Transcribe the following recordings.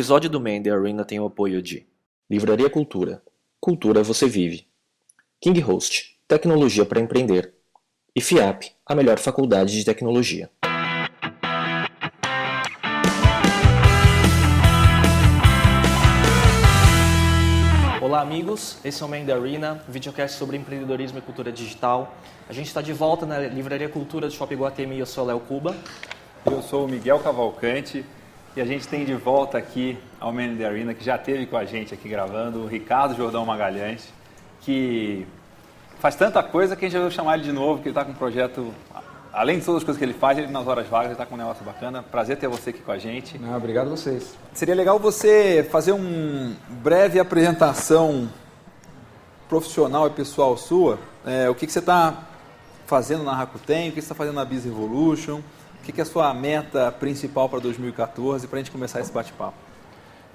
episódio do Man in the Arena tem o apoio de Livraria Cultura. Cultura você vive. Kinghost. Tecnologia para empreender. E FIAP, a melhor faculdade de tecnologia. Olá amigos, esse é o Man in the Arena, videocast sobre empreendedorismo e cultura digital. A gente está de volta na Livraria Cultura do Shopping Guatemi, eu sou o Léo Cuba. Eu sou o Miguel Cavalcante e a gente tem de volta aqui ao Man in the Arena, que já esteve com a gente aqui gravando, o Ricardo Jordão Magalhães, que faz tanta coisa que a gente vai chamar ele de novo, porque ele está com um projeto, além de todas as coisas que ele faz, ele nas horas vagas está com um negócio bacana. Prazer ter você aqui com a gente. Ah, obrigado a vocês. Seria legal você fazer uma breve apresentação profissional e pessoal sua. O que você está fazendo na Rakuten, o que você está fazendo na BizRevolution, o que é a sua meta principal para 2014, para a gente começar esse bate-papo.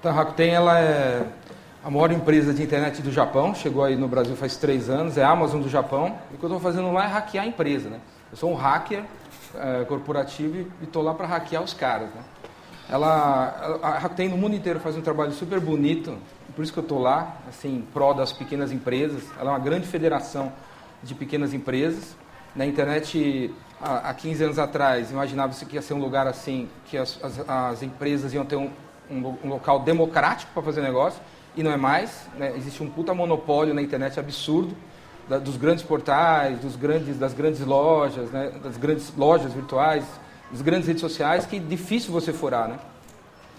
Então, a Rakuten ela é a maior empresa de internet do Japão, chegou aí no Brasil faz 3 anos, é a Amazon do Japão. E o que eu estou fazendo lá é hackear a empresa, né? Eu sou um hacker corporativo e estou lá para hackear os caras, né? A Rakuten no mundo inteiro faz um trabalho super bonito, por isso que eu estou lá, assim, pró das pequenas empresas. Ela é uma grande federação de pequenas empresas. Na internet, há 15 anos atrás, imaginava-se que ia ser um lugar assim, que as empresas iam ter um local democrático para fazer negócio. E não é mais, né? Existe um puta monopólio na internet absurdo, dos grandes portais, das grandes lojas, né? Das grandes lojas virtuais, das grandes redes sociais, que é difícil você furar, né?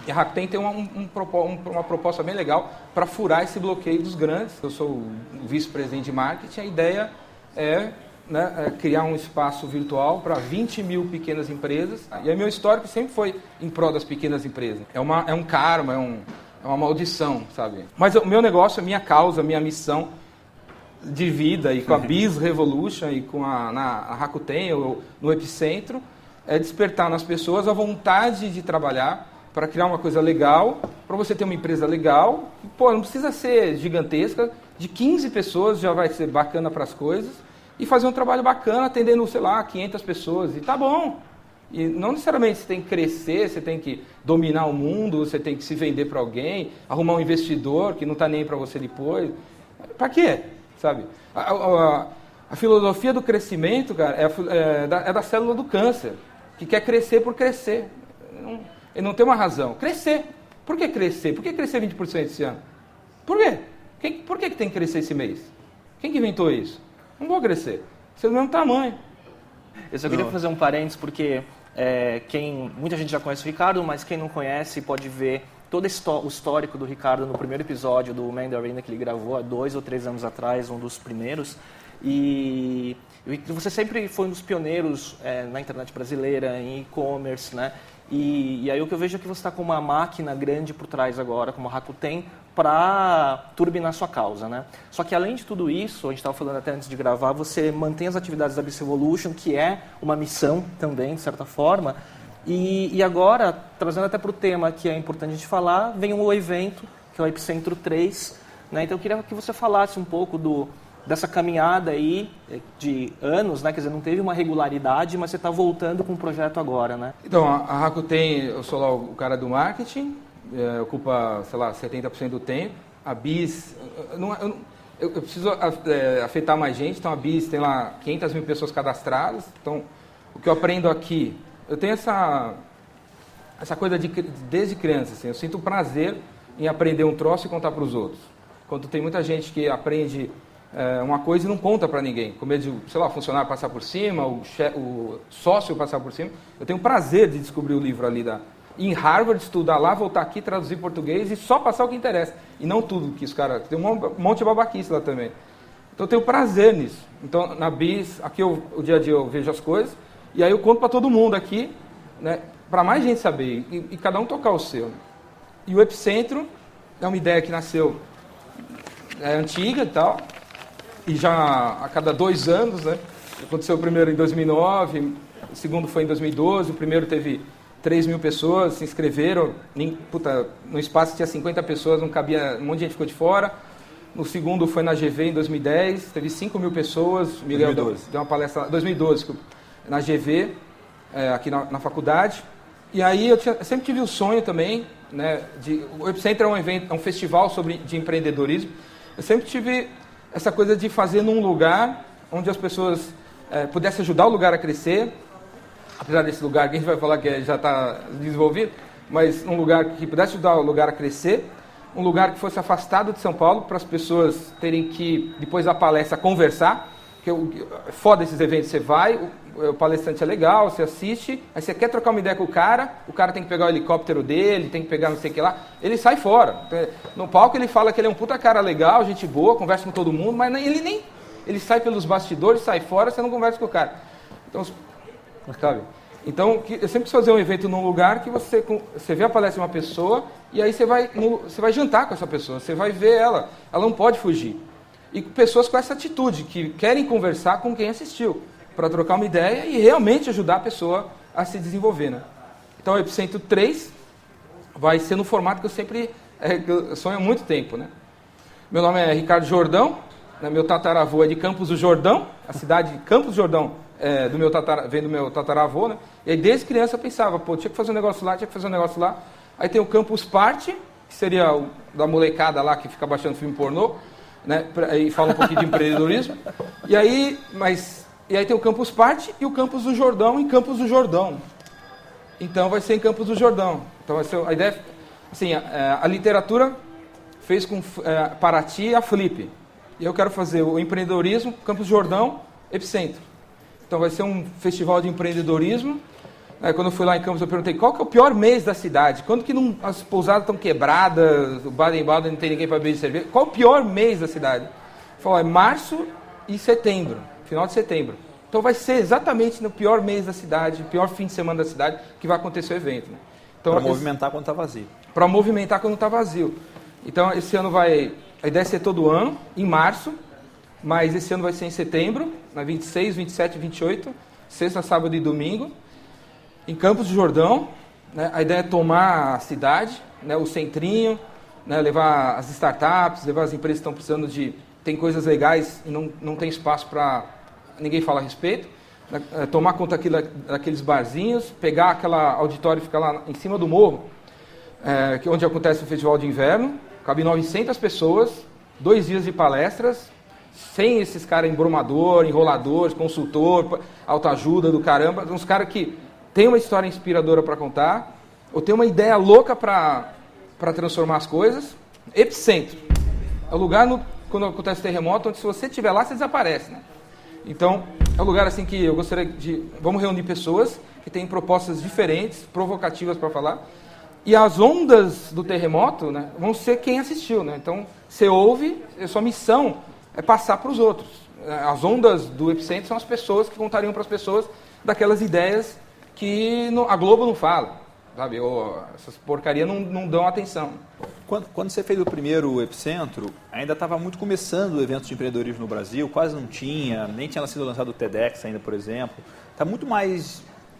E a Rakuten tem uma proposta bem legal para furar esse bloqueio dos grandes. Eu sou o vice-presidente de marketing, a ideia é, né, criar um espaço virtual para 20 mil pequenas empresas. E aí meu histórico sempre foi em prol das pequenas empresas. É um karma, é uma maldição, sabe? Mas o meu negócio, a minha causa, a minha missão de vida, e com a BizRevolution e com a Rakuten, ou no Epicentro, é despertar nas pessoas a vontade de trabalhar para criar uma coisa legal, para você ter uma empresa legal. Pô, não precisa ser gigantesca, de 15 pessoas já vai ser bacana para as coisas, e fazer um trabalho bacana atendendo, sei lá, 500 pessoas, e tá bom. E não necessariamente você tem que crescer, você tem que dominar o mundo, você tem que se vender para alguém, arrumar um investidor que não está nem para você depois. Para quê? Sabe? A filosofia do crescimento, cara, é da célula do câncer, que quer crescer por crescer. Ele não tem uma razão. Crescer. Por que crescer? Por que crescer 20% esse ano? Por quê? Por que tem que crescer esse mês? Quem que inventou isso? Não vou crescer. Você é do mesmo tamanho. Eu só queria fazer um parênteses, porque muita gente já conhece o Ricardo, mas quem não conhece pode ver todo o histórico do Ricardo no primeiro episódio do Man in the Arena que ele gravou há 2 ou 3 anos atrás, um dos primeiros. E você sempre foi um dos pioneiros na internet brasileira, em e-commerce, né? E aí o que eu vejo é que você está com uma máquina grande por trás agora, como a Rakuten, para turbinar sua causa, né? Só que além de tudo isso, a gente estava falando até antes de gravar, você mantém as atividades da BizRevolution, que é uma missão também, de certa forma. E agora, trazendo até para o tema que é importante a gente falar, vem um evento, que é o Epicentro 3, né? Então eu queria que você falasse um pouco dessa caminhada aí de anos, né? Quer dizer, não teve uma regularidade, mas você está voltando com o projeto agora, né? Então, a Rakuten, eu sou lá o cara do marketing, ocupa, sei lá, 70% do tempo. A Biz, eu preciso afetar mais gente, então a Biz tem lá 500 mil pessoas cadastradas, então o que eu aprendo aqui, eu tenho essa coisa desde criança, assim, eu sinto prazer em aprender um troço e contar para os outros. Quando tem muita gente que aprende uma coisa e não conta para ninguém, com medo de, sei lá, o funcionário passar por cima, o sócio passar por cima, eu tenho prazer de descobrir o livro ali em Harvard, estudar lá, voltar aqui, traduzir português e só passar o que interessa. E não tudo que os caras... Tem um monte de babaquice lá também. Então eu tenho prazer nisso. Então na Biz, aqui o dia a dia eu vejo as coisas e aí eu conto para todo mundo aqui, né, para mais gente saber e cada um tocar o seu. E o Epicentro é uma ideia que nasceu antiga e tal, e já a cada 2 anos, né? Aconteceu o primeiro em 2009, o segundo foi em 2012, o primeiro teve 3 mil pessoas, se inscreveram, no espaço tinha 50 pessoas, não cabia, um monte de gente ficou de fora. No segundo foi na GV em 2010, teve 5 mil pessoas, o Miguel deu uma palestra lá, 2012, desculpa, na GV, aqui na faculdade. E aí eu sempre tive o sonho também, né? O Epicentro é um evento, é um festival de empreendedorismo. Eu sempre tive essa coisa de fazer num lugar onde as pessoas pudessem ajudar o lugar a crescer, apesar desse lugar que a gente vai falar que já está desenvolvido, mas um lugar que pudesse ajudar o lugar a crescer, um lugar que fosse afastado de São Paulo, para as pessoas terem que, depois da palestra, conversar. Porque é foda esses eventos, você vai, o palestrante é legal, você assiste, aí você quer trocar uma ideia com o cara tem que pegar o helicóptero dele, tem que pegar não sei o que lá, ele sai fora. No palco ele fala que ele é um puta cara legal, gente boa, conversa com todo mundo, mas ele nem... Ele sai pelos bastidores, sai fora, você não conversa com o cara. Então, sabe? Então, eu sempre quis fazer um evento num lugar que você vê a palestra de uma pessoa e aí você vai jantar com essa pessoa, você vai ver ela, ela não pode fugir. E pessoas com essa atitude, que querem conversar com quem assistiu, para trocar uma ideia e realmente ajudar a pessoa a se desenvolver, né? Então, o Epicentro 3 vai ser no formato que eu sempre sonho há muito tempo, né? Meu nome é Ricardo Jordão, né? Meu tataravô é de Campos do Jordão, a cidade de Campos do Jordão. Vem do meu tataravô, né? E aí, desde criança eu pensava, pô, tinha que fazer um negócio lá, Aí tem o Campus Party, que seria o da molecada lá que fica baixando filme pornô, né? E fala um pouquinho de empreendedorismo. E aí tem o Campus Party e o Campus do Jordão em Campos do Jordão. Então vai ser em Campos do Jordão. Então vai ser a ideia, assim, a literatura fez com Paraty e a Flip. E eu quero fazer o empreendedorismo, Campos do Jordão, Epicentro. Então vai ser um festival de empreendedorismo. Quando eu fui lá em Campos, eu perguntei qual que é o pior mês da cidade. Quando que não, as pousadas estão quebradas, o Baden-Baden não tem ninguém para beber de cerveja. Qual o pior mês da cidade? Falou, é março e setembro, final de setembro. Então vai ser exatamente no pior mês da cidade, pior fim de semana da cidade, que vai acontecer o evento. Né? Então, para movimentar quando está vazio. Para movimentar quando está vazio. Então esse ano vai... A ideia é ser todo ano, em março. Mas esse ano vai ser em setembro, na 26, 27, 28, sexta, sábado e domingo, em Campos do Jordão. Né? A ideia é tomar a cidade, né? O centrinho, né? Levar as startups, levar as empresas que estão precisando de... Tem coisas legais e não tem espaço para ninguém falar a respeito. Tomar conta aqui daqueles barzinhos, pegar aquela auditório e ficar lá em cima do morro, onde acontece o festival de inverno. Cabe 900 pessoas, 2 dias de palestras, sem esses caras embromador, enrolador, consultor, autoajuda do caramba, uns caras que têm uma história inspiradora para contar, ou têm uma ideia louca para transformar as coisas. Epicentro. É o lugar, quando acontece terremoto, onde se você estiver lá, você desaparece, né? Então, é um lugar assim que eu gostaria de... Vamos reunir pessoas que têm propostas diferentes, provocativas para falar. E as ondas do terremoto, né, vão ser quem assistiu, né? Então, você ouve, é sua missão... é passar para os outros. As ondas do Epicentro são as pessoas que contariam para as pessoas daquelas ideias que a Globo não fala, sabe? Ou essas porcarias não dão atenção. Quando você fez o primeiro Epicentro, ainda estava muito começando o evento de empreendedorismo no Brasil, quase não tinha, nem tinha sido lançado o TEDx ainda, por exemplo.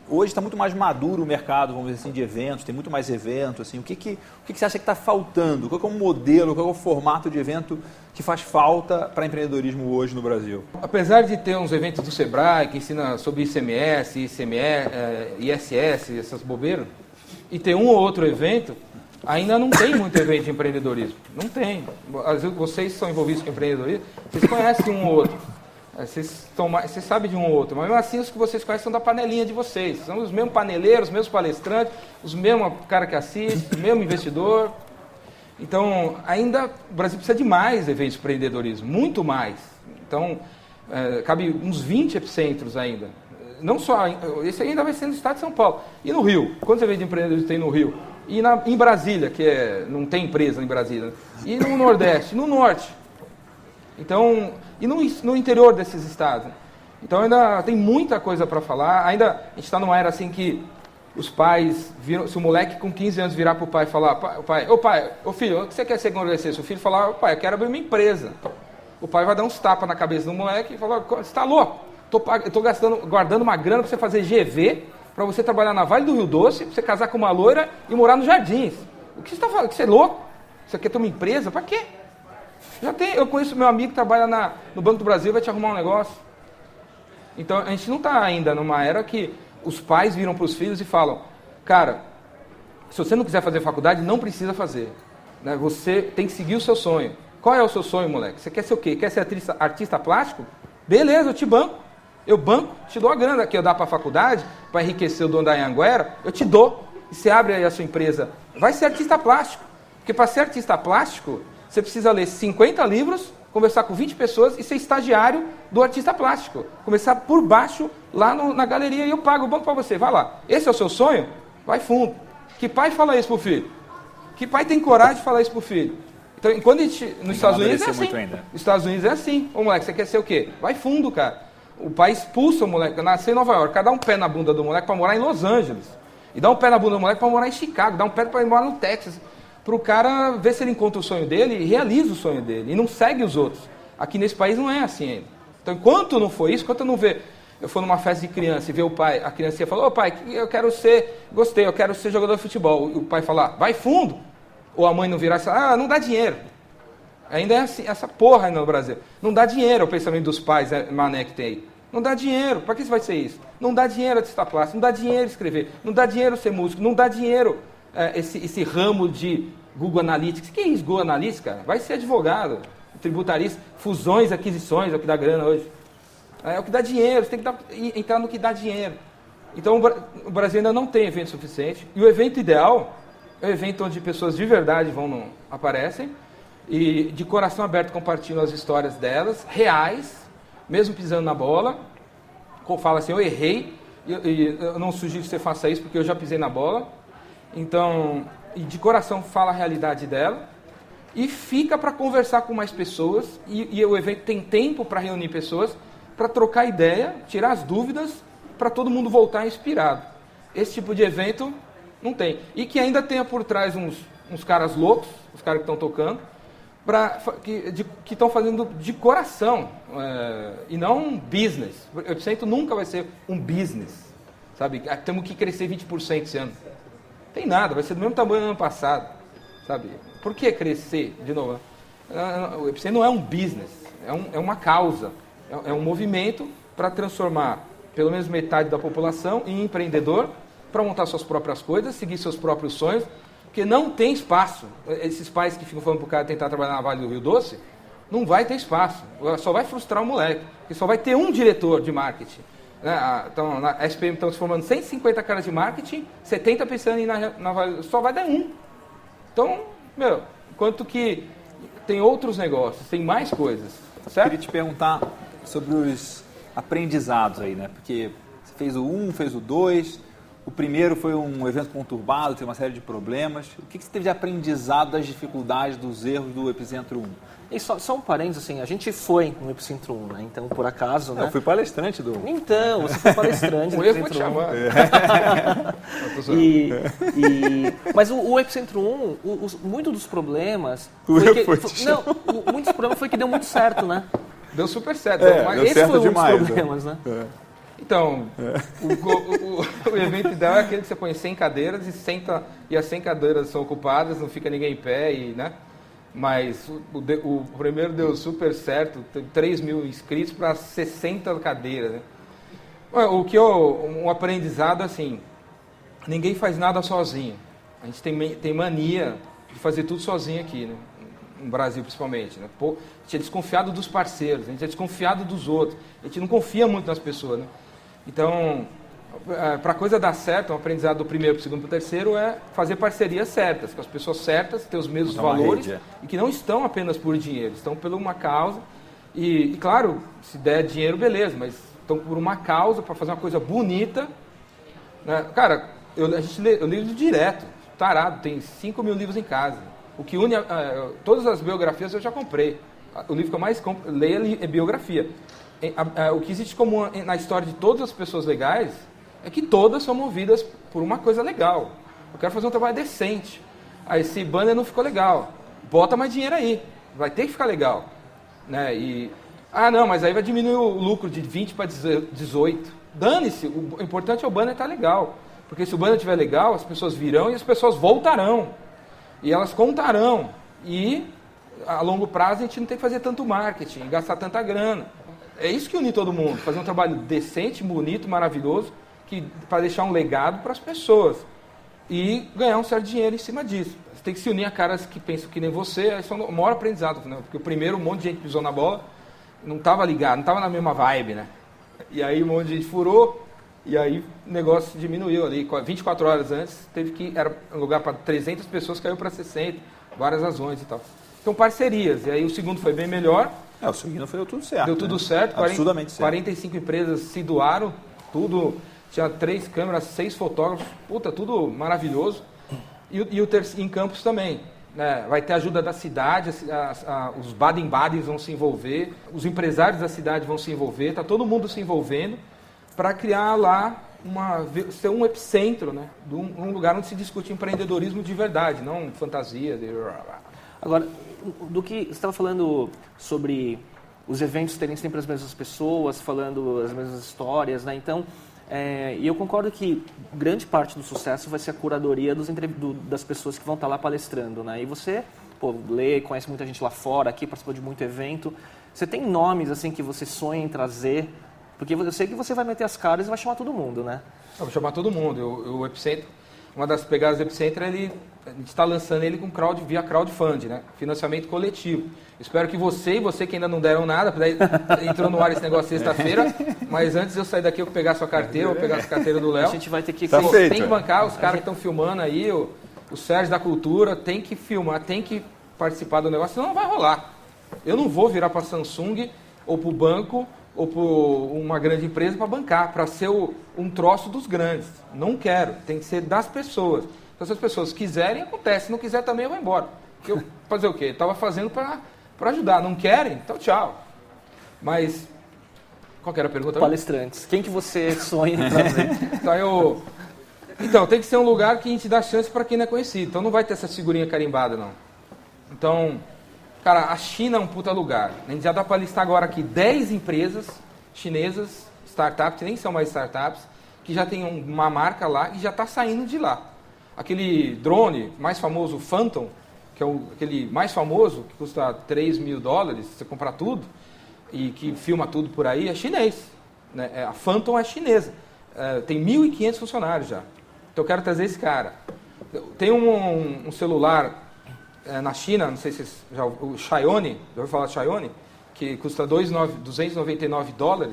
Hoje está muito mais maduro o mercado, vamos dizer assim, de eventos, tem muito mais evento. Assim, o que você acha que está faltando? Qual que é o modelo, qual que é o formato de evento que faz falta para empreendedorismo hoje no Brasil? Apesar de ter uns eventos do Sebrae que ensina sobre ICMS, ISS, essas bobeiras, e ter um ou outro evento, ainda não tem muito evento de empreendedorismo. Não tem. Vocês são envolvidos com empreendedorismo, vocês conhecem um ou outro. Vocês sabem de um ou outro, mas mesmo assim os que vocês conhecem são da panelinha de vocês. São os mesmos paneleiros, os mesmos palestrantes, os mesmos cara que assiste, o mesmo investidor. Então, ainda o Brasil precisa de mais eventos de empreendedorismo, muito mais. Então, cabe uns 20 epicentros ainda. Não só, esse ainda vai ser no estado de São Paulo. E no Rio? Quantos eventos de empreendedorismo tem no Rio? E em Brasília, que não tem empresa em Brasília. E no Nordeste, no Norte. Então, e no interior desses estados. Então ainda tem muita coisa para falar. Ainda a gente está numa era assim que os pais viram, se o moleque com 15 anos virar para o pai e falar, ô filho, o que você quer ser quando crescer? Se o filho falar, ô pai, eu quero abrir uma empresa. O pai vai dar uns tapas na cabeça do moleque e falar, você está louco? Eu estou guardando uma grana para você fazer GV, para você trabalhar na Vale do Rio Doce, para você casar com uma loira e morar nos Jardins. O que você está falando? Você é louco? Você quer ter uma empresa? Para quê? Eu conheço meu amigo que trabalha no Banco do Brasil, vai te arrumar um negócio. Então, a gente não está ainda numa era que os pais viram para os filhos e falam, cara, Se você não quiser fazer faculdade, não precisa fazer. Né? Você tem que seguir o seu sonho. Qual é o seu sonho, moleque? Você quer ser o quê? Quer ser artista plástico? Beleza, eu te banco. Eu banco, te dou a grana que eu dar para a faculdade, para enriquecer o dono da Anhanguera, eu te dou. E você abre aí a sua empresa. Vai ser artista plástico. Porque para ser artista plástico, você precisa ler 50 livros, conversar com 20 pessoas e ser estagiário do artista plástico. Começar por baixo, lá na galeria, e eu pago o banco para você. Vai lá. Esse é o seu sonho? Vai fundo. Que pai fala isso pro filho? Que pai tem coragem de falar isso pro filho? Então, enquanto a gente, nos Estados Unidos é assim. Nos Estados Unidos é assim. Ô, moleque, você quer ser o quê? Vai fundo, cara. O pai expulsa o moleque. Nasceu em Nova York. O cara dá um pé na bunda do moleque para morar em Los Angeles. E dá um pé na bunda do moleque para morar em Chicago. Dá um pé para morar no Texas. Para o cara ver se ele encontra o sonho dele e realiza o sonho dele. E não segue os outros. Aqui nesse país não é assim ainda. Então, enquanto não for isso, enquanto não ver... Eu for numa festa de criança e ver o pai, a criança fala, ô pai, eu quero ser, gostei, eu quero ser jogador de futebol. E o pai falar, vai fundo. Ou a mãe não virar e falar, ah, não dá dinheiro. Ainda é assim, essa porra ainda no Brasil. Não dá dinheiro, é o pensamento dos pais, mané, que tem aí. Não dá dinheiro, pra que isso vai ser isso? Não dá dinheiro artista plástico, não dá dinheiro escrever, não dá dinheiro ser músico, não dá dinheiro esse ramo de Google Analytics. Que é isso, Google Analytics, cara? Vai ser advogado, tributarista, fusões, aquisições, é o que dá grana hoje. É o que dá dinheiro, você tem que entrar no que dá dinheiro. Então, o Brasil ainda não tem evento suficiente. E o evento ideal é o evento onde pessoas de verdade aparecem e de coração aberto compartilham as histórias delas, reais, mesmo pisando na bola. Fala assim, eu errei, eu não sugiro que você faça isso porque eu já pisei na bola. Então, e de coração fala a realidade dela. E fica para conversar com mais pessoas. E o evento tem tempo para reunir pessoas, para trocar ideia, tirar as dúvidas, para todo mundo voltar inspirado. Esse tipo de evento não tem. E que ainda tenha por trás uns caras loucos, os caras que estão tocando, que estão fazendo de coração, e não um business. O Epicentro nunca vai ser um business, sabe? Temos que crescer 20% esse ano. Não tem nada, vai ser do mesmo tamanho do ano passado, sabe? Por que crescer de novo? O Epicentro não é um business, é uma causa. É um movimento para transformar pelo menos metade da população em empreendedor, para montar suas próprias coisas, seguir seus próprios sonhos, porque não tem espaço. Esses pais que ficam falando para o cara tentar trabalhar na Vale do Rio Doce, não vai ter espaço. Só vai frustrar o moleque, porque só vai ter um diretor de marketing. Então, na SPM estão se formando 150 caras de marketing, 70 pensando em ir na Vale do Rio Doce. Só vai dar um. Então, meu, enquanto que tem outros negócios, tem mais coisas. Certo? Queria te perguntar sobre os aprendizados aí, né? Porque você fez o 1, fez o 2, o primeiro foi um evento conturbado, teve uma série de problemas. O que você teve de aprendizado das dificuldades, dos erros do Epicentro 1? E só um parênteses, assim, a gente foi no Epicentro 1, né? Então, por acaso, né? Eu fui palestrante do... Então, você foi palestrante do Epicentro 1. Mas o Epicentro 1, muitos dos problemas... Muitos problemas foi que deu muito certo, né? Deu super certo. Esse foi um dos problemas, né? Então, o evento ideal é aquele que você põe 100 cadeiras e as 100 cadeiras são ocupadas, não fica ninguém em pé, e, né? Mas o primeiro deu super certo, tem 3 mil inscritos para 60 cadeiras. Né? Um aprendizado, assim, ninguém faz nada sozinho. A gente tem mania de fazer tudo sozinho aqui, né? No Brasil, principalmente, né? Pô, a gente é desconfiado dos parceiros, a gente é desconfiado dos outros, a gente não confia muito nas pessoas, né? Então, para a coisa dar certo, o aprendizado do primeiro, para o segundo, para o terceiro é fazer parcerias certas, com as pessoas certas, ter os mesmos valores e que não estão apenas por dinheiro, estão por uma causa. E claro, se der dinheiro, beleza, mas estão por uma causa, para fazer uma coisa bonita, né? Cara, eu leio direto, tarado, tem 5 mil livros em casa. O que une todas as biografias eu já comprei. O livro que eu mais leio é biografia. O que existe comum na história de todas as pessoas legais é que todas são movidas por uma coisa legal. Eu quero fazer um trabalho decente. Esse banner não ficou legal. Bota mais dinheiro aí. Vai ter que ficar legal. Né? Não, mas aí vai diminuir o lucro de 20 para 18. Dane-se. O importante é o banner estar legal. Porque se o banner estiver legal, as pessoas virão e as pessoas voltarão. E elas contarão, e a longo prazo a gente não tem que fazer tanto marketing, gastar tanta grana. É isso que une todo mundo, fazer um trabalho decente, bonito, maravilhoso, para deixar um legado para as pessoas. e ganhar um certo dinheiro em cima disso. Você tem que se unir a caras que pensam que nem você, isso é o maior aprendizado, né? Porque o primeiro um monte de gente pisou na bola, não estava ligado, não estava na mesma vibe, né? E aí um monte de gente furou, e aí o negócio diminuiu ali, 24 horas antes, teve que, era um lugar para 300 pessoas, caiu para 60, várias razões e tal. Então parcerias, e aí o segundo foi bem melhor. É, o segundo foi, deu tudo certo. Deu tudo certo, 45 empresas se doaram, tudo... Tinha 3 câmeras, 6 fotógrafos, puta, tudo maravilhoso. E o em Campos também, né? Vai ter ajuda da cidade, os Baden-Badens vão se envolver, os empresários da cidade vão se envolver, está todo mundo se envolvendo para criar lá ser um epicentro, né? De um lugar onde se discute empreendedorismo de verdade, não fantasia. Agora, do que você estava falando sobre os eventos terem sempre as mesmas pessoas, falando as mesmas histórias, né? Então... E eu concordo que grande parte do sucesso vai ser a curadoria das pessoas que vão estar lá palestrando, né? E você, lê, conhece muita gente lá fora, aqui, participou de muito evento. Você tem nomes, assim, que você sonha em trazer? Porque eu sei que você vai meter as caras e vai chamar todo mundo, né? Eu vou chamar todo mundo. O Epicentro, uma das pegadas do Epicentro, a gente está lançando ele via crowdfunding, né? Financiamento coletivo. Espero que você que ainda não deram nada, entrou no ar esse negócio sexta-feira, mas antes de eu sair daqui, eu vou pegar a sua carteira, eu vou pegar a carteira do Léo. A gente vai ter que... Tem que bancar os caras que estão filmando aí, o Sérgio da Cultura, tem que filmar, tem que participar do negócio, senão não vai rolar. Eu não vou virar para Samsung, ou para o banco, ou para uma grande empresa para bancar, para ser um troço dos grandes. Não quero, tem que ser das pessoas. Então, se as pessoas quiserem, acontece. Se não quiser também, eu vou embora. Porque eu fazer o quê? Eu estava fazendo para ajudar. Não querem? Então tchau. Mas, qual que era a pergunta? Palestrantes. Quem que você sonha em trazer? Então, tem que ser um lugar que a gente dá chance para quem não é conhecido. Então, não vai ter essa figurinha carimbada, não. Então, cara, a China é um puta lugar. A gente já dá para listar agora aqui 10 empresas chinesas, startups, nem são mais startups, que já tem uma marca lá e já está saindo de lá. Aquele drone mais famoso, o Phantom, que é aquele mais famoso, que custa $3.000, você compra tudo, e que filma tudo por aí, é chinês. Né? A Phantom é chinesa. Tem 1.500 funcionários já. Então eu quero trazer esse cara. Tem um celular na China, não sei se o Xiaomi, já ouviu falar de Xiaomi? Que custa $299,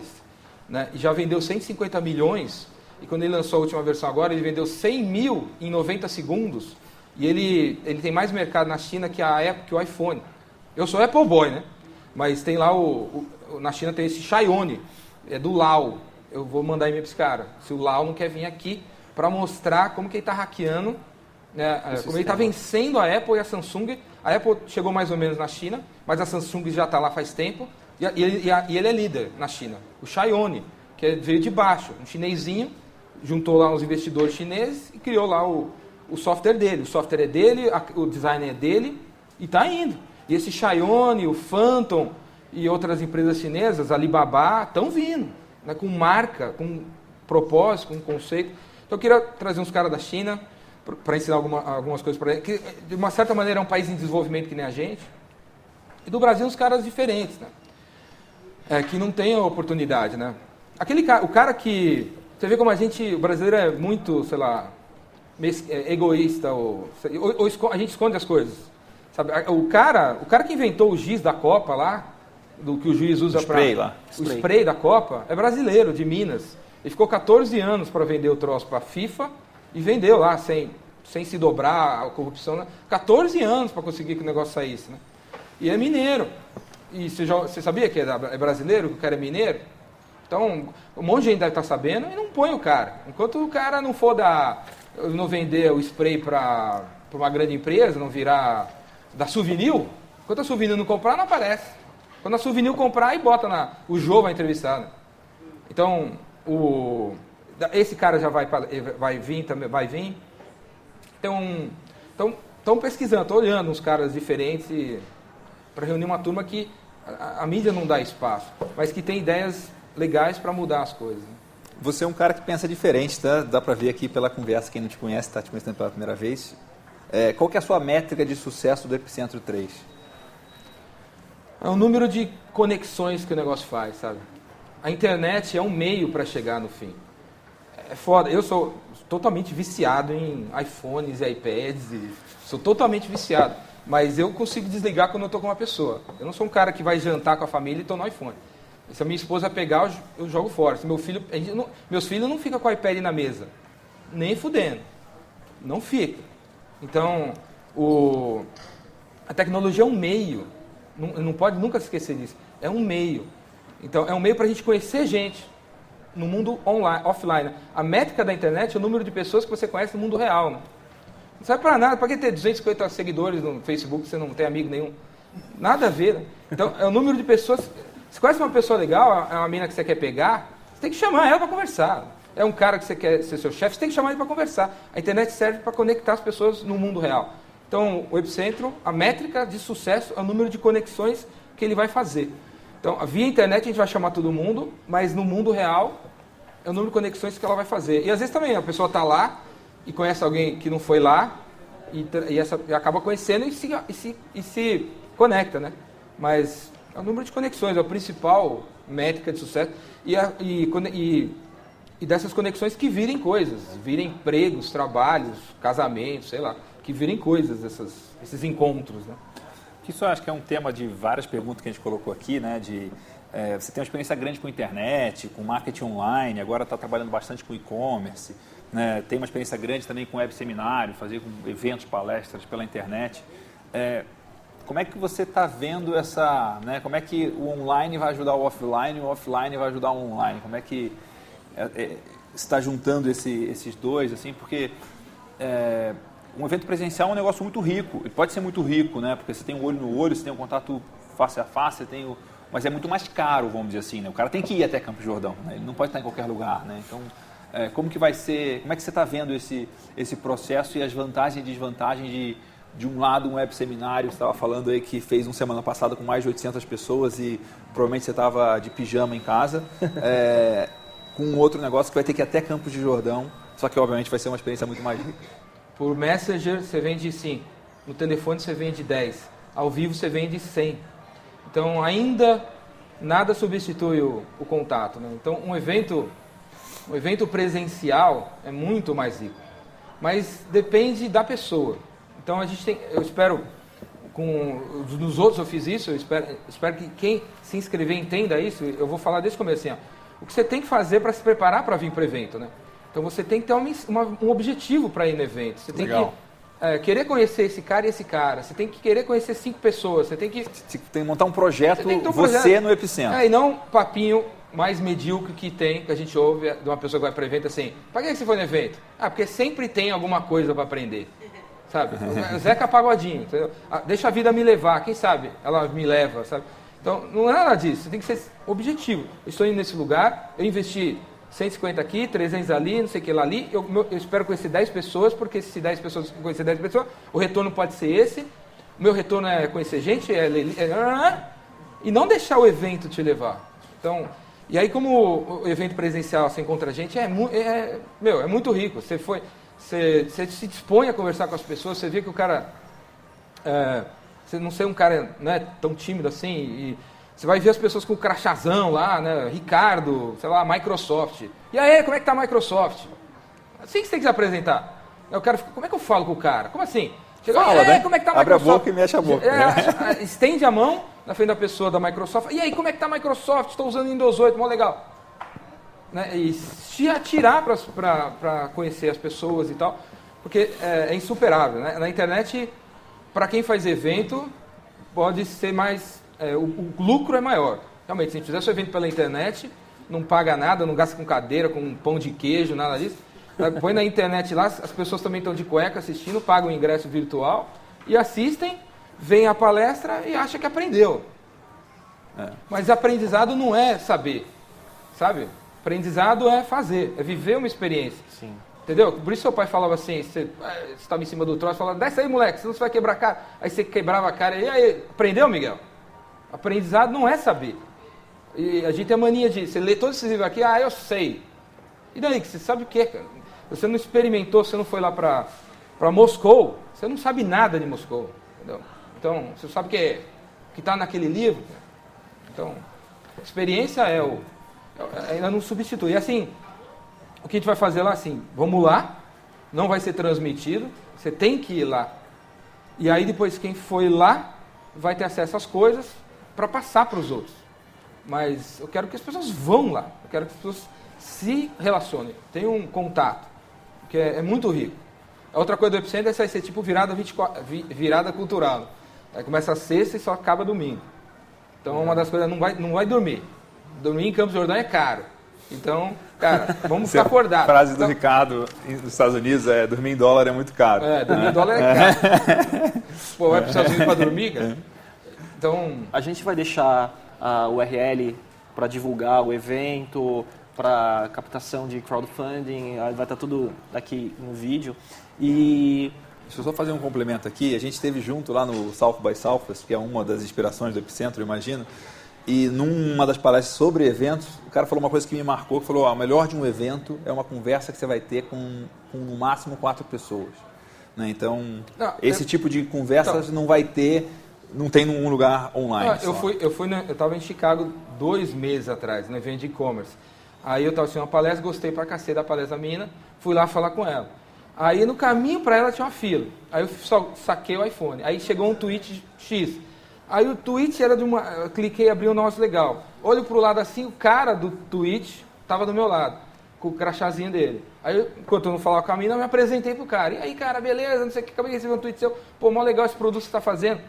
né? E já vendeu 150 milhões. E quando ele lançou a última versão agora, ele vendeu 100 mil em 90 segundos. E ele tem mais mercado na China que a Apple, que o iPhone. Eu sou Apple Boy, né? Mas tem lá na China tem esse Xiaomi, é do Lau. Eu vou mandar e-mail para esse cara. Se o Lau não quer vir aqui para mostrar como que ele está hackeando, né? Como ele está vencendo a Apple e a Samsung. A Apple chegou mais ou menos na China, mas a Samsung já está lá faz tempo. E ele é líder na China. O Xiaomi, que veio de baixo, um chinesinho, juntou lá uns investidores chineses e criou lá o software dele. O software é dele, o design é dele e está indo. E esse Xiaomi, o Phantom e outras empresas chinesas, Alibaba, estão vindo, né, com marca, com propósito, com conceito. Então eu queria trazer uns caras da China para ensinar algumas coisas para eles. De uma certa maneira é um país em desenvolvimento que nem a gente. E do Brasil uns caras diferentes, né? Que não tem a oportunidade, né? O cara que... Você vê como o brasileiro é muito, sei lá, egoísta, ou a gente esconde as coisas, sabe? O cara que inventou o giz da Copa lá, do que o juiz usa para... O spray da Copa, é brasileiro, de Minas. Ele ficou 14 anos para vender o troço para a FIFA e vendeu lá, sem se dobrar a corrupção, né? 14 anos para conseguir que o negócio saísse, né? E é mineiro. E você sabia que é brasileiro, que o cara é mineiro? Então, um monte de gente deve estar sabendo e não põe o cara. Enquanto o cara não for não vender o spray para uma grande empresa, não virar da Suvinil, enquanto a Suvinil não comprar, não aparece. Quando a Suvinil comprar, aí bota o Jô vai entrevistar, né? Então, esse cara já vai vir também, vai vir. Então, estão pesquisando, estão olhando uns caras diferentes para reunir uma turma que a mídia não dá espaço, mas que tem ideias legais para mudar as coisas. Você é um cara que pensa diferente, tá? Dá para ver aqui pela conversa, quem não te conhece, está te conhecendo pela primeira vez. Qual que é a sua métrica de sucesso do Epicentro 3? É o número de conexões que o negócio faz, sabe? A internet é um meio para chegar no fim. É foda. Eu sou totalmente viciado em iPhones e iPads, e sou totalmente viciado. Mas eu consigo desligar quando eu estou com uma pessoa. Eu não sou um cara que vai jantar com a família e estou no iPhone. Se a minha esposa pegar, eu jogo fora. Se meu filho, meus filhos não ficam com o iPad na mesa. Nem fudendo. Não fica. Então, a tecnologia é um meio. Não, não pode nunca esquecer disso. É um meio. Então, é um meio para a gente conhecer gente no mundo online, offline. A métrica da internet é o número de pessoas que você conhece no mundo real. Né? Não serve para nada. Para que ter 250 seguidores no Facebook se você não tem amigo nenhum? Nada a ver. Né? Então, é o número de pessoas... Se conhece uma pessoa legal, é uma mina que você quer pegar, você tem que chamar ela para conversar. É um cara que você quer ser seu chefe, você tem que chamar ele para conversar. A internet serve para conectar as pessoas no mundo real. Então, o Epicentro, a métrica de sucesso é o número de conexões que ele vai fazer. Então, via internet a gente vai chamar todo mundo, mas no mundo real é o número de conexões que ela vai fazer. E às vezes também a pessoa está lá e conhece alguém que não foi lá e acaba conhecendo e se conecta, né? Mas... é o número de conexões, é a principal métrica de sucesso. E dessas conexões que virem coisas, virem empregos, trabalhos, casamentos, sei lá, que virem coisas, esses encontros. Né? Isso eu acho que é um tema de várias perguntas que a gente colocou aqui, né? Você tem uma experiência grande com internet, com marketing online, agora está trabalhando bastante com e-commerce, né? Tem uma experiência grande também com web seminário, fazer com eventos, palestras pela internet. Como é que você está vendo essa... né, como é que o online vai ajudar o offline e o offline vai ajudar o online? Como é que está juntando esses dois? Assim, porque um evento presencial é um negócio muito rico. Ele pode ser muito rico, né? Porque você tem o olho no olho, você tem o contato face a face, você tem mas é muito mais caro, vamos dizer assim. Né? O cara tem que ir até Campos do Jordão. Né? Ele não pode estar em qualquer lugar. Né? Então, como que vai ser... como é que você está vendo esse processo e as vantagens e desvantagens de um lado, um web seminário, você estava falando aí que fez uma semana passada com mais de 800 pessoas e provavelmente você estava de pijama em casa, com um outro negócio que vai ter que ir até Campos do Jordão, só que obviamente vai ser uma experiência muito mais rica. Por Messenger você vende 5, no telefone você vende 10, ao vivo você vende 100. Então ainda nada substitui o contato. Né? Então um evento presencial é muito mais rico, mas depende da pessoa. Então, a gente tem, eu espero, nos outros eu fiz isso, eu espero que quem se inscrever entenda isso, eu vou falar desde o começo, assim, ó, o que você tem que fazer para se preparar para vir para o evento, né? Então, você tem que ter um objetivo para ir no evento, você tem Legal. Que querer conhecer esse cara e esse cara, você tem que querer conhecer 5 pessoas, você tem que... tem que montar um projeto, você no Epicentro. E não um papinho mais medíocre que tem, que a gente ouve de uma pessoa que vai para o evento assim, para que você foi no evento? Porque sempre tem alguma coisa para aprender. Sabe? Zeca Pagodinho, entendeu? Deixa a vida me levar, quem sabe ela me leva, sabe? Então, não é nada disso, você tem que ser objetivo. Eu estou indo nesse lugar, eu investi 150 aqui, 300 ali, não sei o que lá ali, eu espero conhecer 10 pessoas, porque se 10 pessoas conhecer 10 pessoas, o retorno pode ser esse, o meu retorno é conhecer gente, e não deixar o evento te levar. Então, e aí como o evento presencial, você encontra gente, é muito rico, você se dispõe a conversar com as pessoas, você vê que o cara... você não ser um cara tão tímido assim, e você vai ver as pessoas com o crachazão lá, né? Ricardo, sei lá, Microsoft. E aí, como é que tá a Microsoft? Assim que você tem que se apresentar. Aí o cara fica, como é que eu falo com o cara? Como assim? Chega, né? Como é que tá a Microsoft? Abre a boca e mexe a boca. Estende a mão na frente da pessoa da Microsoft. E aí, como é que tá a Microsoft? Estou usando Windows 8, mó legal. Né, e se atirar para conhecer as pessoas e tal, porque é insuperável. Né? Na internet, para quem faz evento, pode ser mais... o lucro é maior. Realmente, se a gente fizer seu evento pela internet, não paga nada, não gasta com cadeira, com pão de queijo, nada disso. Põe na internet lá, as pessoas também estão de cueca assistindo, pagam o ingresso virtual e assistem, vêm à palestra e acham que aprendeu. Mas aprendizado não é saber, sabe? Aprendizado é fazer, é viver uma experiência. Sim. Entendeu? Por isso seu pai falava assim, você estava em cima do troço, falava, desce aí moleque, senão você vai quebrar a cara. Aí você quebrava a cara, e aí, aprendeu Miguel? Aprendizado não é saber. E a gente tem a mania de, você lê todos esses livros aqui, eu sei. E daí, você sabe o que, cara? Você não experimentou, você não foi lá para Moscou, você não sabe nada de Moscou. Entendeu? Então, você sabe o que está naquele livro. Então, experiência é o... ainda não substitui. Assim, o que a gente vai fazer lá assim, vamos lá, não vai ser transmitido, você tem que ir lá. E aí depois quem foi lá vai ter acesso às coisas para passar para os outros. Mas eu quero que as pessoas vão lá, eu quero que as pessoas se relacionem, tenham um contato, que é muito rico. A outra coisa do Epicentro é essa, ser tipo virada cultural. Aí começa a sexta e só acaba domingo. Então uma das coisas, não vai dormir. Dormir em Campos do Jordão é caro. Então, cara, vamos ficar acordados. A frase do Ricardo nos Estados Unidos é dormir em dólar é muito caro. É, dormir em dólar é caro. Pô, vai para os Estados Unidos para dormir, cara? Então... A gente vai deixar a URL para divulgar o evento, para captação de crowdfunding, vai estar tudo aqui no vídeo. E deixa eu só fazer um complemento aqui. A gente esteve junto lá no South by Southwest, que é uma das inspirações do Epicentro, eu imagino. E numa das palestras sobre eventos, o cara falou uma coisa que me marcou, que falou, o melhor de um evento é uma conversa que você vai ter com no máximo 4 pessoas. Né? Então, tipo de conversas não vai ter, não tem num lugar online. Não, eu estava em Chicago 2 meses atrás, no evento de e-commerce. Aí eu estava assistindo uma palestra, gostei pra cacete da palestra da mina, fui lá falar com ela. Aí no caminho para ela tinha uma fila. Aí eu só saquei o iPhone. Aí chegou um tweet X. Aí o tweet era de uma... Eu cliquei, abri um negócio legal. Olho pro lado assim, o cara do tweet tava do meu lado, com o crachazinho dele. Aí, enquanto eu não falava com a mina, eu me apresentei pro cara. E aí, cara, beleza, não sei o que, acabei de receber um tweet seu. Pô, mó legal esse produto que você tá fazendo.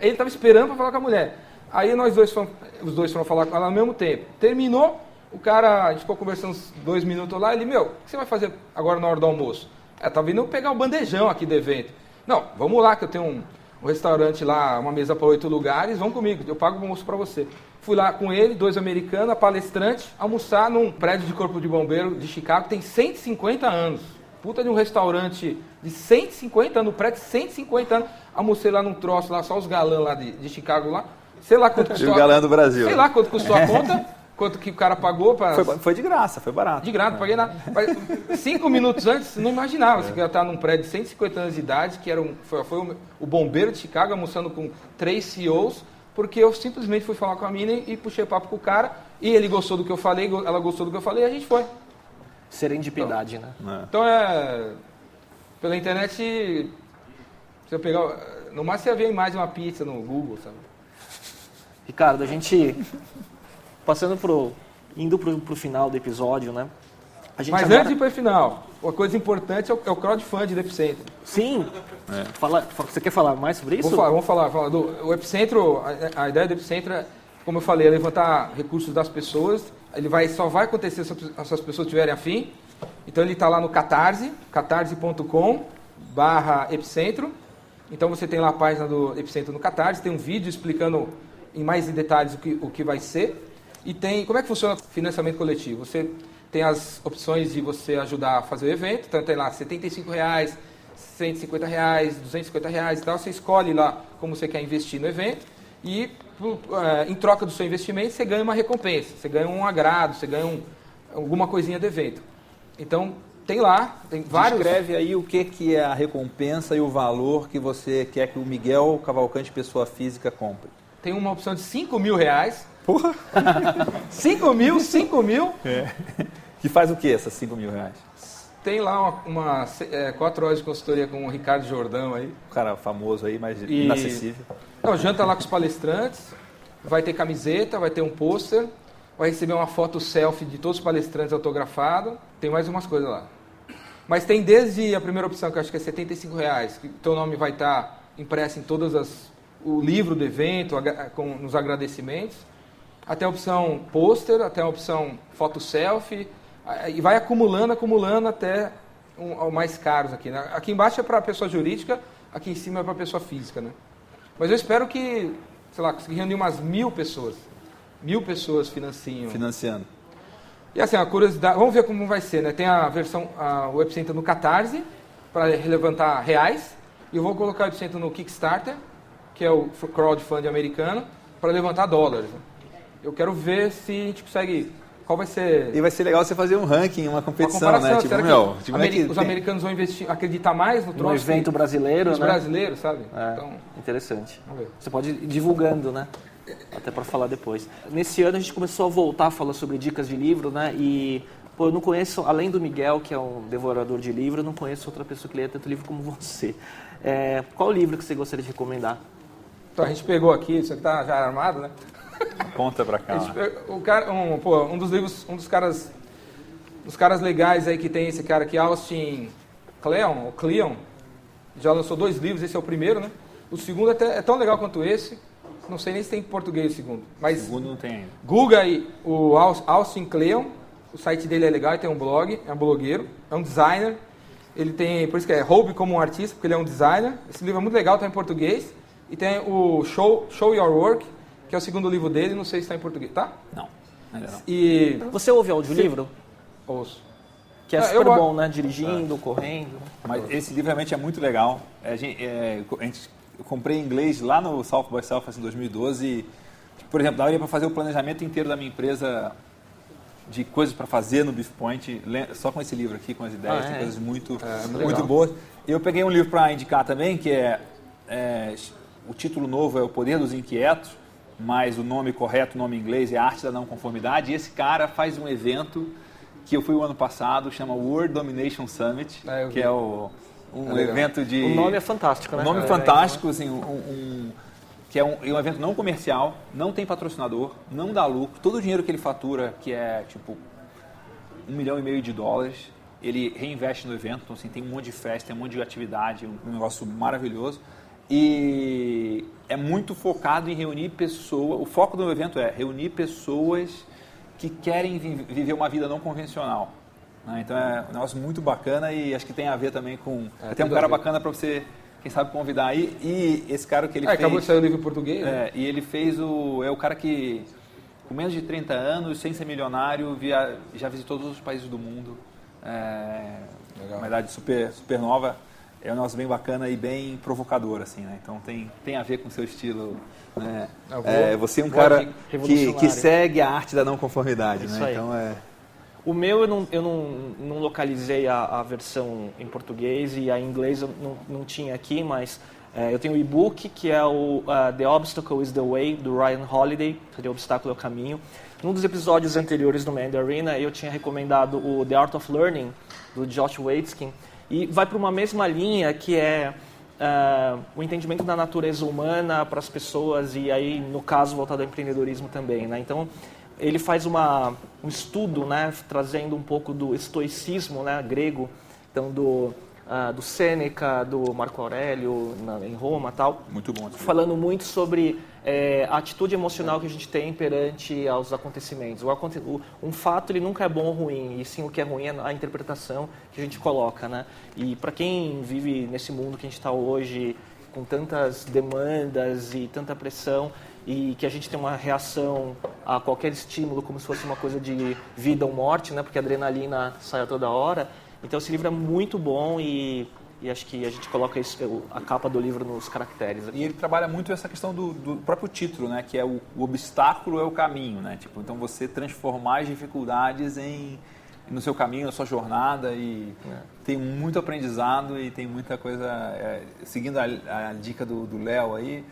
Aí ele tava esperando pra falar com a mulher. Aí nós dois fomos... Os dois foram falar com ela ao mesmo tempo. Terminou, o cara... A gente ficou conversando uns 2 minutos lá. Ele, meu, o que você vai fazer agora na hora do almoço? Ela tá vindo pegar o bandejão aqui do evento. Não, vamos lá que eu tenho um restaurante lá, uma mesa para 8 lugares, vão comigo, eu pago o almoço para você. Fui lá com ele, 2 americanos, a palestrante, almoçar num prédio de corpo de bombeiro de Chicago, que tem 150 anos. Puta de um restaurante de 150 anos, um prédio de 150 anos. Almocei lá num troço, lá só os galãs lá de Chicago lá. Sei lá quanto custou. E o galã do Brasil. Sei lá quanto custou a conta, quanto que o cara pagou. Foi de graça, foi barato. De graça, não paguei nada. Mas 5 minutos antes, não imaginava que eu ia estar num prédio de 150 anos de idade, que era foi o bombeiro de Chicago, almoçando com 3 CEOs, porque eu simplesmente fui falar com a mina e puxei papo com o cara, e ele gostou do que eu falei, ela gostou do que eu falei, e a gente foi. Serendipidade, né? Então é... Pela internet, se eu pegar... No máximo, você vê mais uma pizza no Google, sabe? Ricardo, a gente... indo pro final do episódio, né? Antes de ir pro final, uma coisa importante é o crowdfunding do Epicentro. Sim! É. Você quer falar mais sobre isso? Vamos falar. O Epicentro, a ideia do Epicentro, como eu falei, é levantar recursos das pessoas. Ele só vai acontecer se as pessoas tiverem afim. Então ele está lá no Catarse, catarse.com/Epicentro. Então você tem lá a página do Epicentro no Catarse, tem um vídeo explicando em mais detalhes o que vai ser. E tem, como é que funciona o financiamento coletivo? Você tem as opções de você ajudar a fazer o evento, então tem lá R$75, R$150, R$250 e tal, você escolhe lá como você quer investir no evento e em troca do seu investimento você ganha uma recompensa, você ganha um agrado, você ganha alguma coisinha do evento. Então tem lá, tem vários... Descreve aí o que é a recompensa e o valor que você quer que o Miguel Cavalcante, pessoa física, compre. Tem uma opção de R$5.000. Porra! 5 mil. É. Que faz o que essas R$5.000? Tem lá 4 horas de consultoria com o Ricardo Jordão aí. Um cara famoso aí, mas inacessível. Não, janta lá com os palestrantes, vai ter camiseta, vai ter um pôster, vai receber uma foto selfie de todos os palestrantes autografado. Tem mais umas coisas lá. Mas tem desde a primeira opção, que eu acho que é R$75, que teu nome vai estar impresso em o livro do evento, nos agradecimentos. Até a opção pôster, até a opção foto selfie, e vai acumulando até mais caros aqui, né? Aqui embaixo é para a pessoa jurídica, aqui em cima é para a pessoa física, né? Mas eu espero que, sei lá, conseguir reunir umas 1.000 pessoas. 1.000 pessoas financiando. E assim, a curiosidade, vamos ver como vai ser, né? Tem a versão, o Epicentro no Catarse, para levantar reais, e eu vou colocar o Epicentro no Kickstarter, que é o crowdfunding americano, para levantar dólares, né? Eu quero ver se a gente consegue... Qual vai ser... E vai ser legal você fazer um ranking, uma competição, né? Os americanos vão acreditar mais no troço? No evento brasileiro, né? Brasileiros, sabe? É, então, interessante. Vamos ver. Você pode ir divulgando, né? Até para falar depois. Nesse ano a gente começou a voltar a falar sobre dicas de livro, né? E Pô, eu não conheço, além do Miguel, que é um devorador de livro, eu não conheço outra pessoa que leia tanto livro como você. É, qual livro que você gostaria de recomendar? Então, a gente pegou aqui, você tá já armado, né? Aponta pra cá. Um dos caras legais aí que tem esse cara aqui, Austin Kleon, ou Kleon, já lançou 2 livros, esse é o primeiro, né? O segundo é tão legal quanto esse, não sei nem se tem em português o segundo. Mas o segundo não tem ainda. Google aí, o Austin Kleon, o site dele é legal, ele tem um blog, é um blogueiro, é um designer, ele tem, por isso que é Roube como um Artista, porque ele é um designer. Esse livro é muito legal, está em português. E tem o Show Your Work, que é o segundo livro dele, não sei se está em português, tá? Não, ainda não. E... Você ouve audiolivro? Ouço. Que é super bom, né? Dirigindo, correndo. Mas esse livro realmente é muito legal. Eu comprei em inglês lá no South by Southwest em 2012. Por exemplo, daria para fazer o planejamento inteiro da minha empresa de coisas para fazer no Beef Point, só com esse livro aqui, com as ideias, tem coisas muito boas. Eu peguei um livro para indicar também, que o título novo é O Poder dos Inquietos, mas o nome correto, o nome em inglês, é Arte da Não Conformidade. E esse cara faz um evento que eu fui o ano passado, chama World Domination Summit, que é um evento de... O nome é fantástico, né? O nome fantástico, assim, que é um evento não comercial, não tem patrocinador, não dá lucro. Todo o dinheiro que ele fatura, que é tipo $1,5 milhão, ele reinveste no evento. Então, assim, tem um monte de festa, tem um monte de atividade, um negócio maravilhoso. E é muito focado em reunir pessoas. O foco do evento é reunir pessoas que querem viver uma vida não convencional. Né? Então é um negócio muito bacana e acho que tem a ver também com... tem um cara bacana para você, quem sabe, convidar aí. E esse cara que ele fez... Acabou de sair o livro em português. Né? E ele fez é o cara que, com menos de 30 anos, sem ser milionário, já visitou todos os países do mundo. Legal. Uma idade super, super nova. É um negócio bem bacana e bem provocador, assim, né? Então tem a ver com o seu estilo, né? Você é um cara que segue a arte da não conformidade, né? Aí. Então, o meu eu não localizei a versão em português e a em inglês eu não tinha aqui, mas eu tenho o e-book que é o The Obstacle is the Way, do Ryan Holiday, que é O Obstáculo é o Caminho. Num dos episódios anteriores do Man in the Arena, eu tinha recomendado o The Art of Learning, do Josh Waitzkin. E vai para uma mesma linha que é o entendimento da natureza humana para as pessoas e aí, no caso, voltado ao empreendedorismo também, né? Então, ele faz um estudo, né, trazendo um pouco do estoicismo, né, grego, então do Sêneca, do Marco Aurélio, em Roma e tal. Muito bom. Falando muito sobre a atitude emocional que a gente tem perante aos acontecimentos. Um fato, ele nunca é bom ou ruim, e sim o que é ruim é a interpretação que a gente coloca, né? E para quem vive nesse mundo que a gente está hoje, com tantas demandas e tanta pressão, e que a gente tem uma reação a qualquer estímulo como se fosse uma coisa de vida ou morte, né? Porque a adrenalina sai a toda hora. Então, esse livro é muito bom e acho que a gente coloca a capa do livro nos caracteres. E ele trabalha muito essa questão do próprio título, né? Que é o obstáculo é o caminho, né? Tipo, então, você transformar as dificuldades no seu caminho, na sua jornada. E tem muito aprendizado e tem muita coisa... seguindo a dica do Léo aí,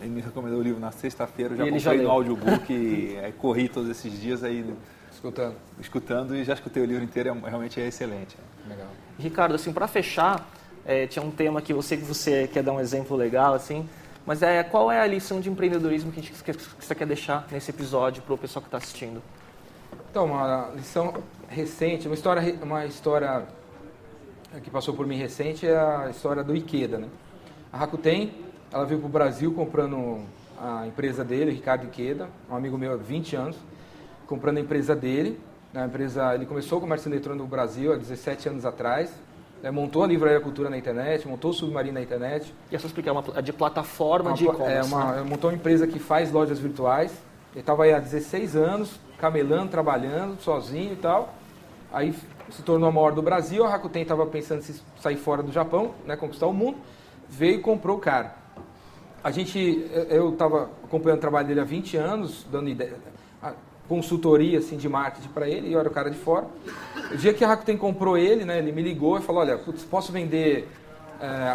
ele me recomendou o livro na sexta-feira. Eu já comprei no audiobook e corri todos esses dias aí... Escutando e já escutei o livro inteiro, realmente é excelente. Legal. Ricardo, assim, para fechar, tinha um tema que você quer dar um exemplo legal, assim, mas qual é a lição de empreendedorismo que você quer deixar nesse episódio para o pessoal que está assistindo? Então, uma lição recente, uma história que passou por mim recente é a história do Ikeda, né? A Rakuten, ela veio para o Brasil comprando a empresa dele, Ricardo Ikeda, um amigo meu há 20 anos. Comprando a empresa dele, ele começou o comércio eletrônico no Brasil há 17 anos atrás, montou a Livraria Cultura na internet, montou o Submarino na internet. E é só explicar, de plataforma de e-commerce. Montou uma empresa que faz lojas virtuais, ele estava aí há 16 anos, camelando, trabalhando, sozinho e tal, aí se tornou a maior do Brasil, a Rakuten estava pensando em sair fora do Japão, né, conquistar o mundo, veio e comprou o cara. Eu estava acompanhando o trabalho dele há 20 anos, dando ideia... consultoria assim, de marketing para ele, e eu era o cara de fora. O dia que a Rakuten comprou ele, né, ele me ligou e falou, olha, putz, posso vender,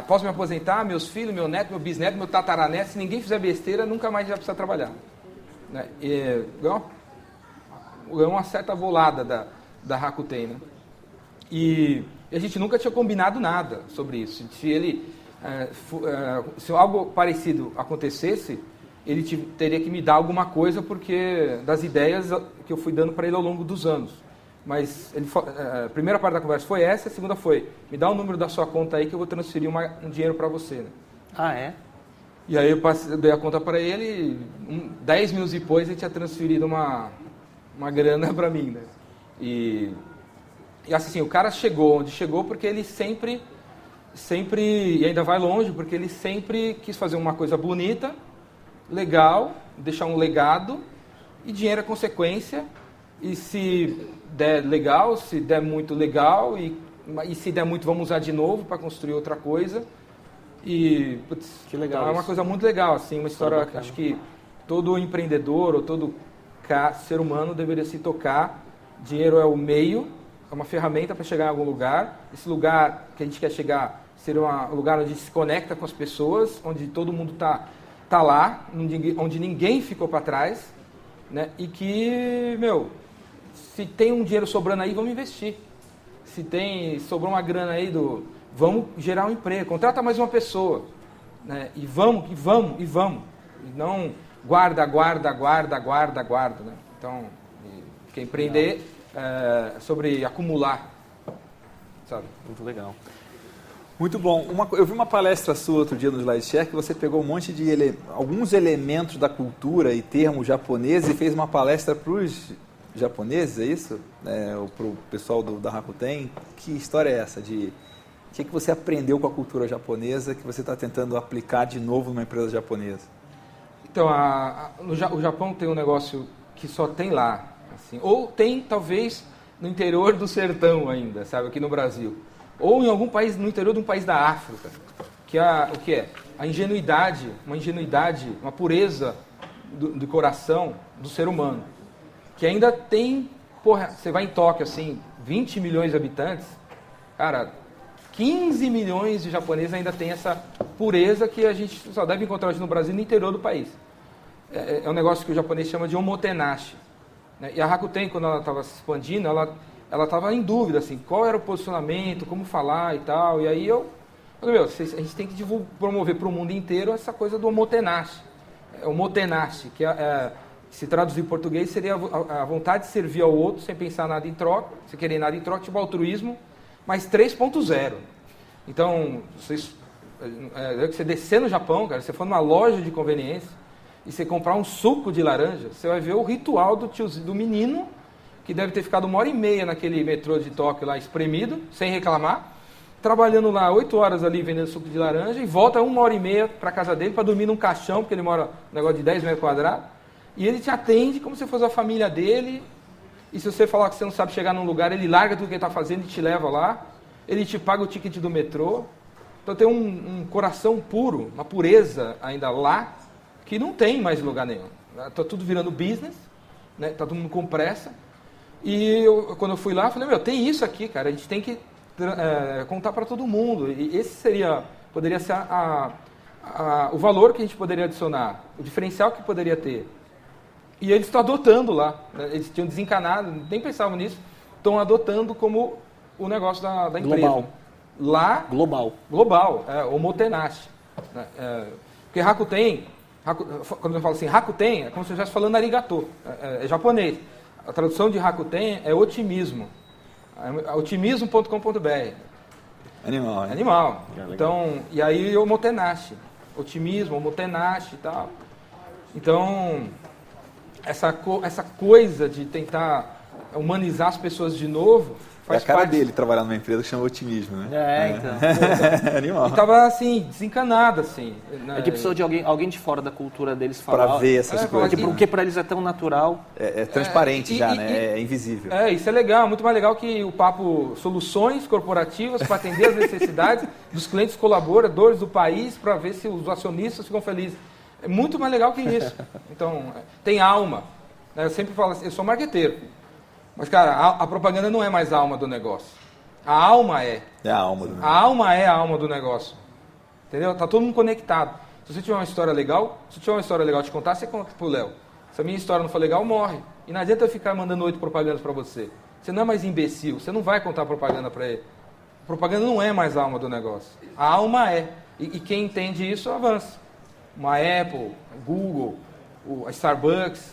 posso me aposentar, meus filhos, meu neto, meu bisneto, meu tataraneto, se ninguém fizer besteira, nunca mais já precisa trabalhar. Né? E ganhou uma certa volada da Rakuten, né? E a gente nunca tinha combinado nada sobre isso. Se ele, se algo parecido acontecesse, ele teria que me dar alguma coisa, porque das ideias que eu fui dando para ele ao longo dos anos. Mas ele, a primeira parte da conversa foi essa, a segunda foi, me dá o número da sua conta aí que eu vou transferir um dinheiro para você. Né? Ah, é? E aí eu dei a conta para ele, 10 minutos depois ele tinha transferido uma grana para mim. Né? E assim, o cara chegou onde chegou porque ele sempre, e ainda vai longe, porque ele sempre quis fazer uma coisa bonita, legal, deixar um legado, e dinheiro é consequência, e se der legal, se der muito legal, e se der muito vamos usar de novo para construir outra coisa, e putz, que legal, é uma coisa muito legal, assim, uma história que acho que todo empreendedor ou todo ser humano deveria se tocar. Dinheiro é o meio, é uma ferramenta para chegar em algum lugar, esse lugar que a gente quer chegar seria um lugar onde se conecta com as pessoas, onde todo mundo está lá, onde ninguém ficou para trás, né? E que, meu, se tem um dinheiro sobrando aí, vamos investir. Se tem, sobrou uma grana aí, vamos gerar um emprego, contrata mais uma pessoa, né? E vamos, e vamos, e vamos. E não guarda, guarda, guarda, guarda, guarda, né? Então, que empreender é sobre acumular, sabe? Muito legal. Muito bom. Eu vi uma palestra sua outro dia no SlideShare que você pegou um monte de alguns elementos da cultura e termos japoneses e fez uma palestra para os japoneses, é isso? Ou para o pessoal da Rakuten. Que história é essa? O que você aprendeu com a cultura japonesa que você está tentando aplicar de novo numa empresa japonesa? Então, o Japão tem um negócio que só tem lá. Assim, ou tem, talvez, no interior do sertão ainda, sabe? Aqui no Brasil. Ou em algum país, no interior de um país da África, que o que é? A ingenuidade, uma pureza do coração do ser humano, que ainda tem, porra, você vai em Tóquio, assim, 20 milhões de habitantes, cara, 15 milhões de japoneses ainda tem essa pureza que a gente só deve encontrar hoje no Brasil, no interior do país. É um negócio que o japonês chama de omotenashi, né? E a Rakuten, quando ela estava se expandindo, ela estava em dúvida, assim, qual era o posicionamento, como falar e tal. E aí eu falei, a gente tem que promover para o mundo inteiro essa coisa do omotenashi. Omotenashi, que se traduzir em português, seria a vontade de servir ao outro sem pensar nada em troca, sem querer nada em troca, tipo altruísmo, mas 3.0. Então, você descer no Japão, cara, você for numa loja de conveniência e você comprar um suco de laranja, você vai ver o ritual do menino, que deve ter ficado 1h30 naquele metrô de Tóquio lá, espremido, sem reclamar, trabalhando lá 8 horas ali, vendendo suco de laranja, e volta 1h30 para casa dele para dormir num caixão, porque ele mora um negócio de 10 metros quadrados, e ele te atende como se fosse a família dele, e se você falar que você não sabe chegar num lugar, ele larga tudo que ele está fazendo e te leva lá, ele te paga o ticket do metrô. Então tem um coração puro, uma pureza ainda lá, que não tem mais lugar nenhum. Está tudo virando business, né? Tá todo mundo com pressa. E quando eu fui lá, eu falei, tem isso aqui, cara, a gente tem que contar para todo mundo. E esse poderia ser o valor que a gente poderia adicionar, o diferencial que poderia ter. E eles estão adotando lá, né? Eles tinham desencanado, nem pensavam nisso, estão adotando como o negócio da empresa. Global. Lá... Global, omotenashi. Né? Porque quando eu falo assim, Rakuten, é como se eu estivesse falando arigato, é japonês. A tradução de Rakuten é otimismo. Otimismo.com.br. Animal, hein? Animal. Então, e aí o omotenashi. Otimismo, omotenashi e tal. Então, essa coisa de tentar humanizar as pessoas de novo... Faz parte dele trabalhar numa empresa que chama otimismo, né? Então. Animal. E tava, assim, desencanado, assim. Né? É que precisou de alguém de fora da cultura deles falar. Pra ver essas coisas. Porque pra eles é tão natural. É transparente né? É invisível. Isso é legal. Muito mais legal que o papo soluções corporativas para atender as necessidades dos clientes colaboradores do país para ver se os acionistas ficam felizes. É muito mais legal que isso. Então, tem alma. Eu sempre falo assim, eu sou marqueteiro. Mas, cara, a propaganda não é mais a alma do negócio. A alma é. É a alma do negócio. A alma é a alma do negócio. Entendeu? Tá todo mundo conectado. Se você tiver uma história legal, de contar, você conta pro Léo. Se a minha história não for legal, morre. E não adianta eu ficar mandando 8 propagandas para você. Você não é mais imbecil, você não vai contar propaganda para ele. Propaganda não é mais a alma do negócio. A alma é. E quem entende isso, avança. Uma Apple, Google, a Starbucks.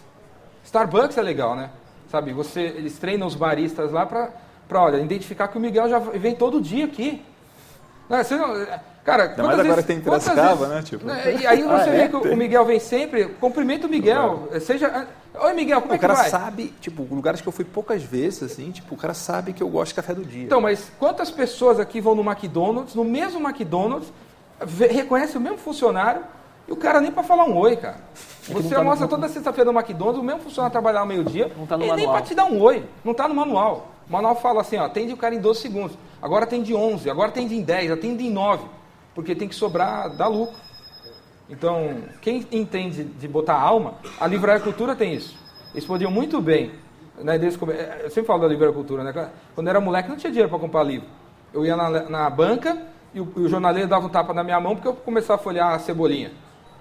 Starbucks é legal, né? Sabe, eles treinam os baristas lá para olha, identificar que o Miguel já vem todo dia aqui. Não, você não... Cara, ainda mais agora tem Piracicaba, né? Tipo... E aí você vê que o Miguel vem sempre, cumprimenta o Miguel, seja... Oi, Miguel, como é que vai? O cara sabe, tipo, lugares que eu fui poucas vezes, assim, tipo, o cara sabe que eu gosto de café do dia. Então, mas quantas pessoas aqui vão no McDonald's, no mesmo McDonald's, reconhece o mesmo funcionário e o cara nem para falar um oi, cara. Você mostra toda sexta-feira no McDonald's, o mesmo funcionário trabalhar ao meio-dia, ele nem para te dar um oi, não tá no manual. O manual fala assim, ó, atende o cara em 12 segundos, agora atende em 11, agora atende em 10, atende em 9. Porque tem que sobrar, dá lucro. Então, quem entende de botar alma, a Livraria Cultura tem isso. Eles podiam muito bem, né, eu sempre falo da Livraria Cultura, né? Quando eu era moleque não tinha dinheiro para comprar livro. Eu ia na banca e o jornaleiro dava um tapa na minha mão porque eu começava a folhear a Cebolinha.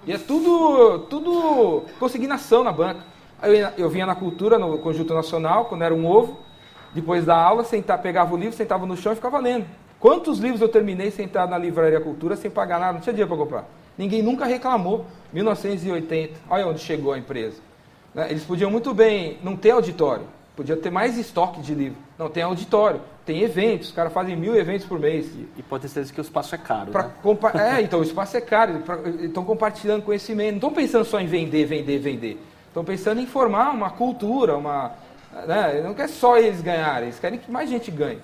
E é tudo consignação na banca. Aí eu vinha na Cultura, no Conjunto Nacional, quando era um ovo, depois da aula, pegava o livro, sentava no chão e ficava lendo. Quantos livros eu terminei sentado na Livraria Cultura sem pagar nada? Não tinha dinheiro para comprar. Ninguém nunca reclamou. 1980, olha onde chegou a empresa. Eles podiam muito bem não ter auditório. Podia ter mais estoque de livro. Não, tem auditório, tem eventos. Os caras fazem 1000 eventos por mês. E pode ter certeza que o espaço é caro. Então, o espaço é caro. Estão compartilhando conhecimento. Não estão pensando só em vender. Estão pensando em formar uma cultura, né? Não quer só eles ganharem, eles querem que mais gente ganhe.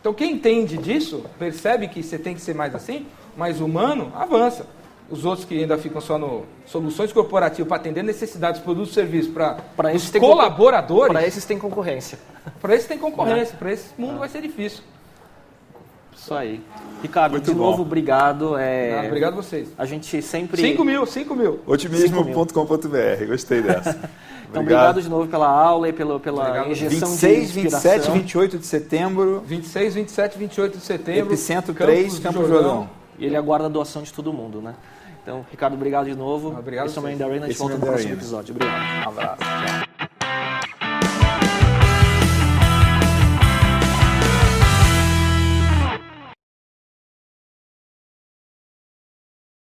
Então, quem entende disso, percebe que você tem que ser mais assim, mais humano, avança. Os outros que ainda ficam só no soluções corporativas para atender necessidades, produtos e serviços para os colaboradores... Para esses tem concorrência. Para esses tem concorrência, para esse mundo vai ser difícil. Isso aí. Ricardo, muito de bom. Novo, obrigado. Não, obrigado a vocês. A gente sempre... 5 mil. Otimismo.com.br, gostei dessa. Então, obrigado de novo pela aula e pela injeção 26, de inspiração. 27, 28 de setembro. 26, 27, 28 de setembro. Epicentro 3, Campos do Jordão. E ele aguarda a doação de todo mundo, né? Então, Ricardo, obrigado de novo. Obrigado. Esse é o Man in the Arena, a gente volta no próximo episódio. Obrigado. Um abraço. Tchau.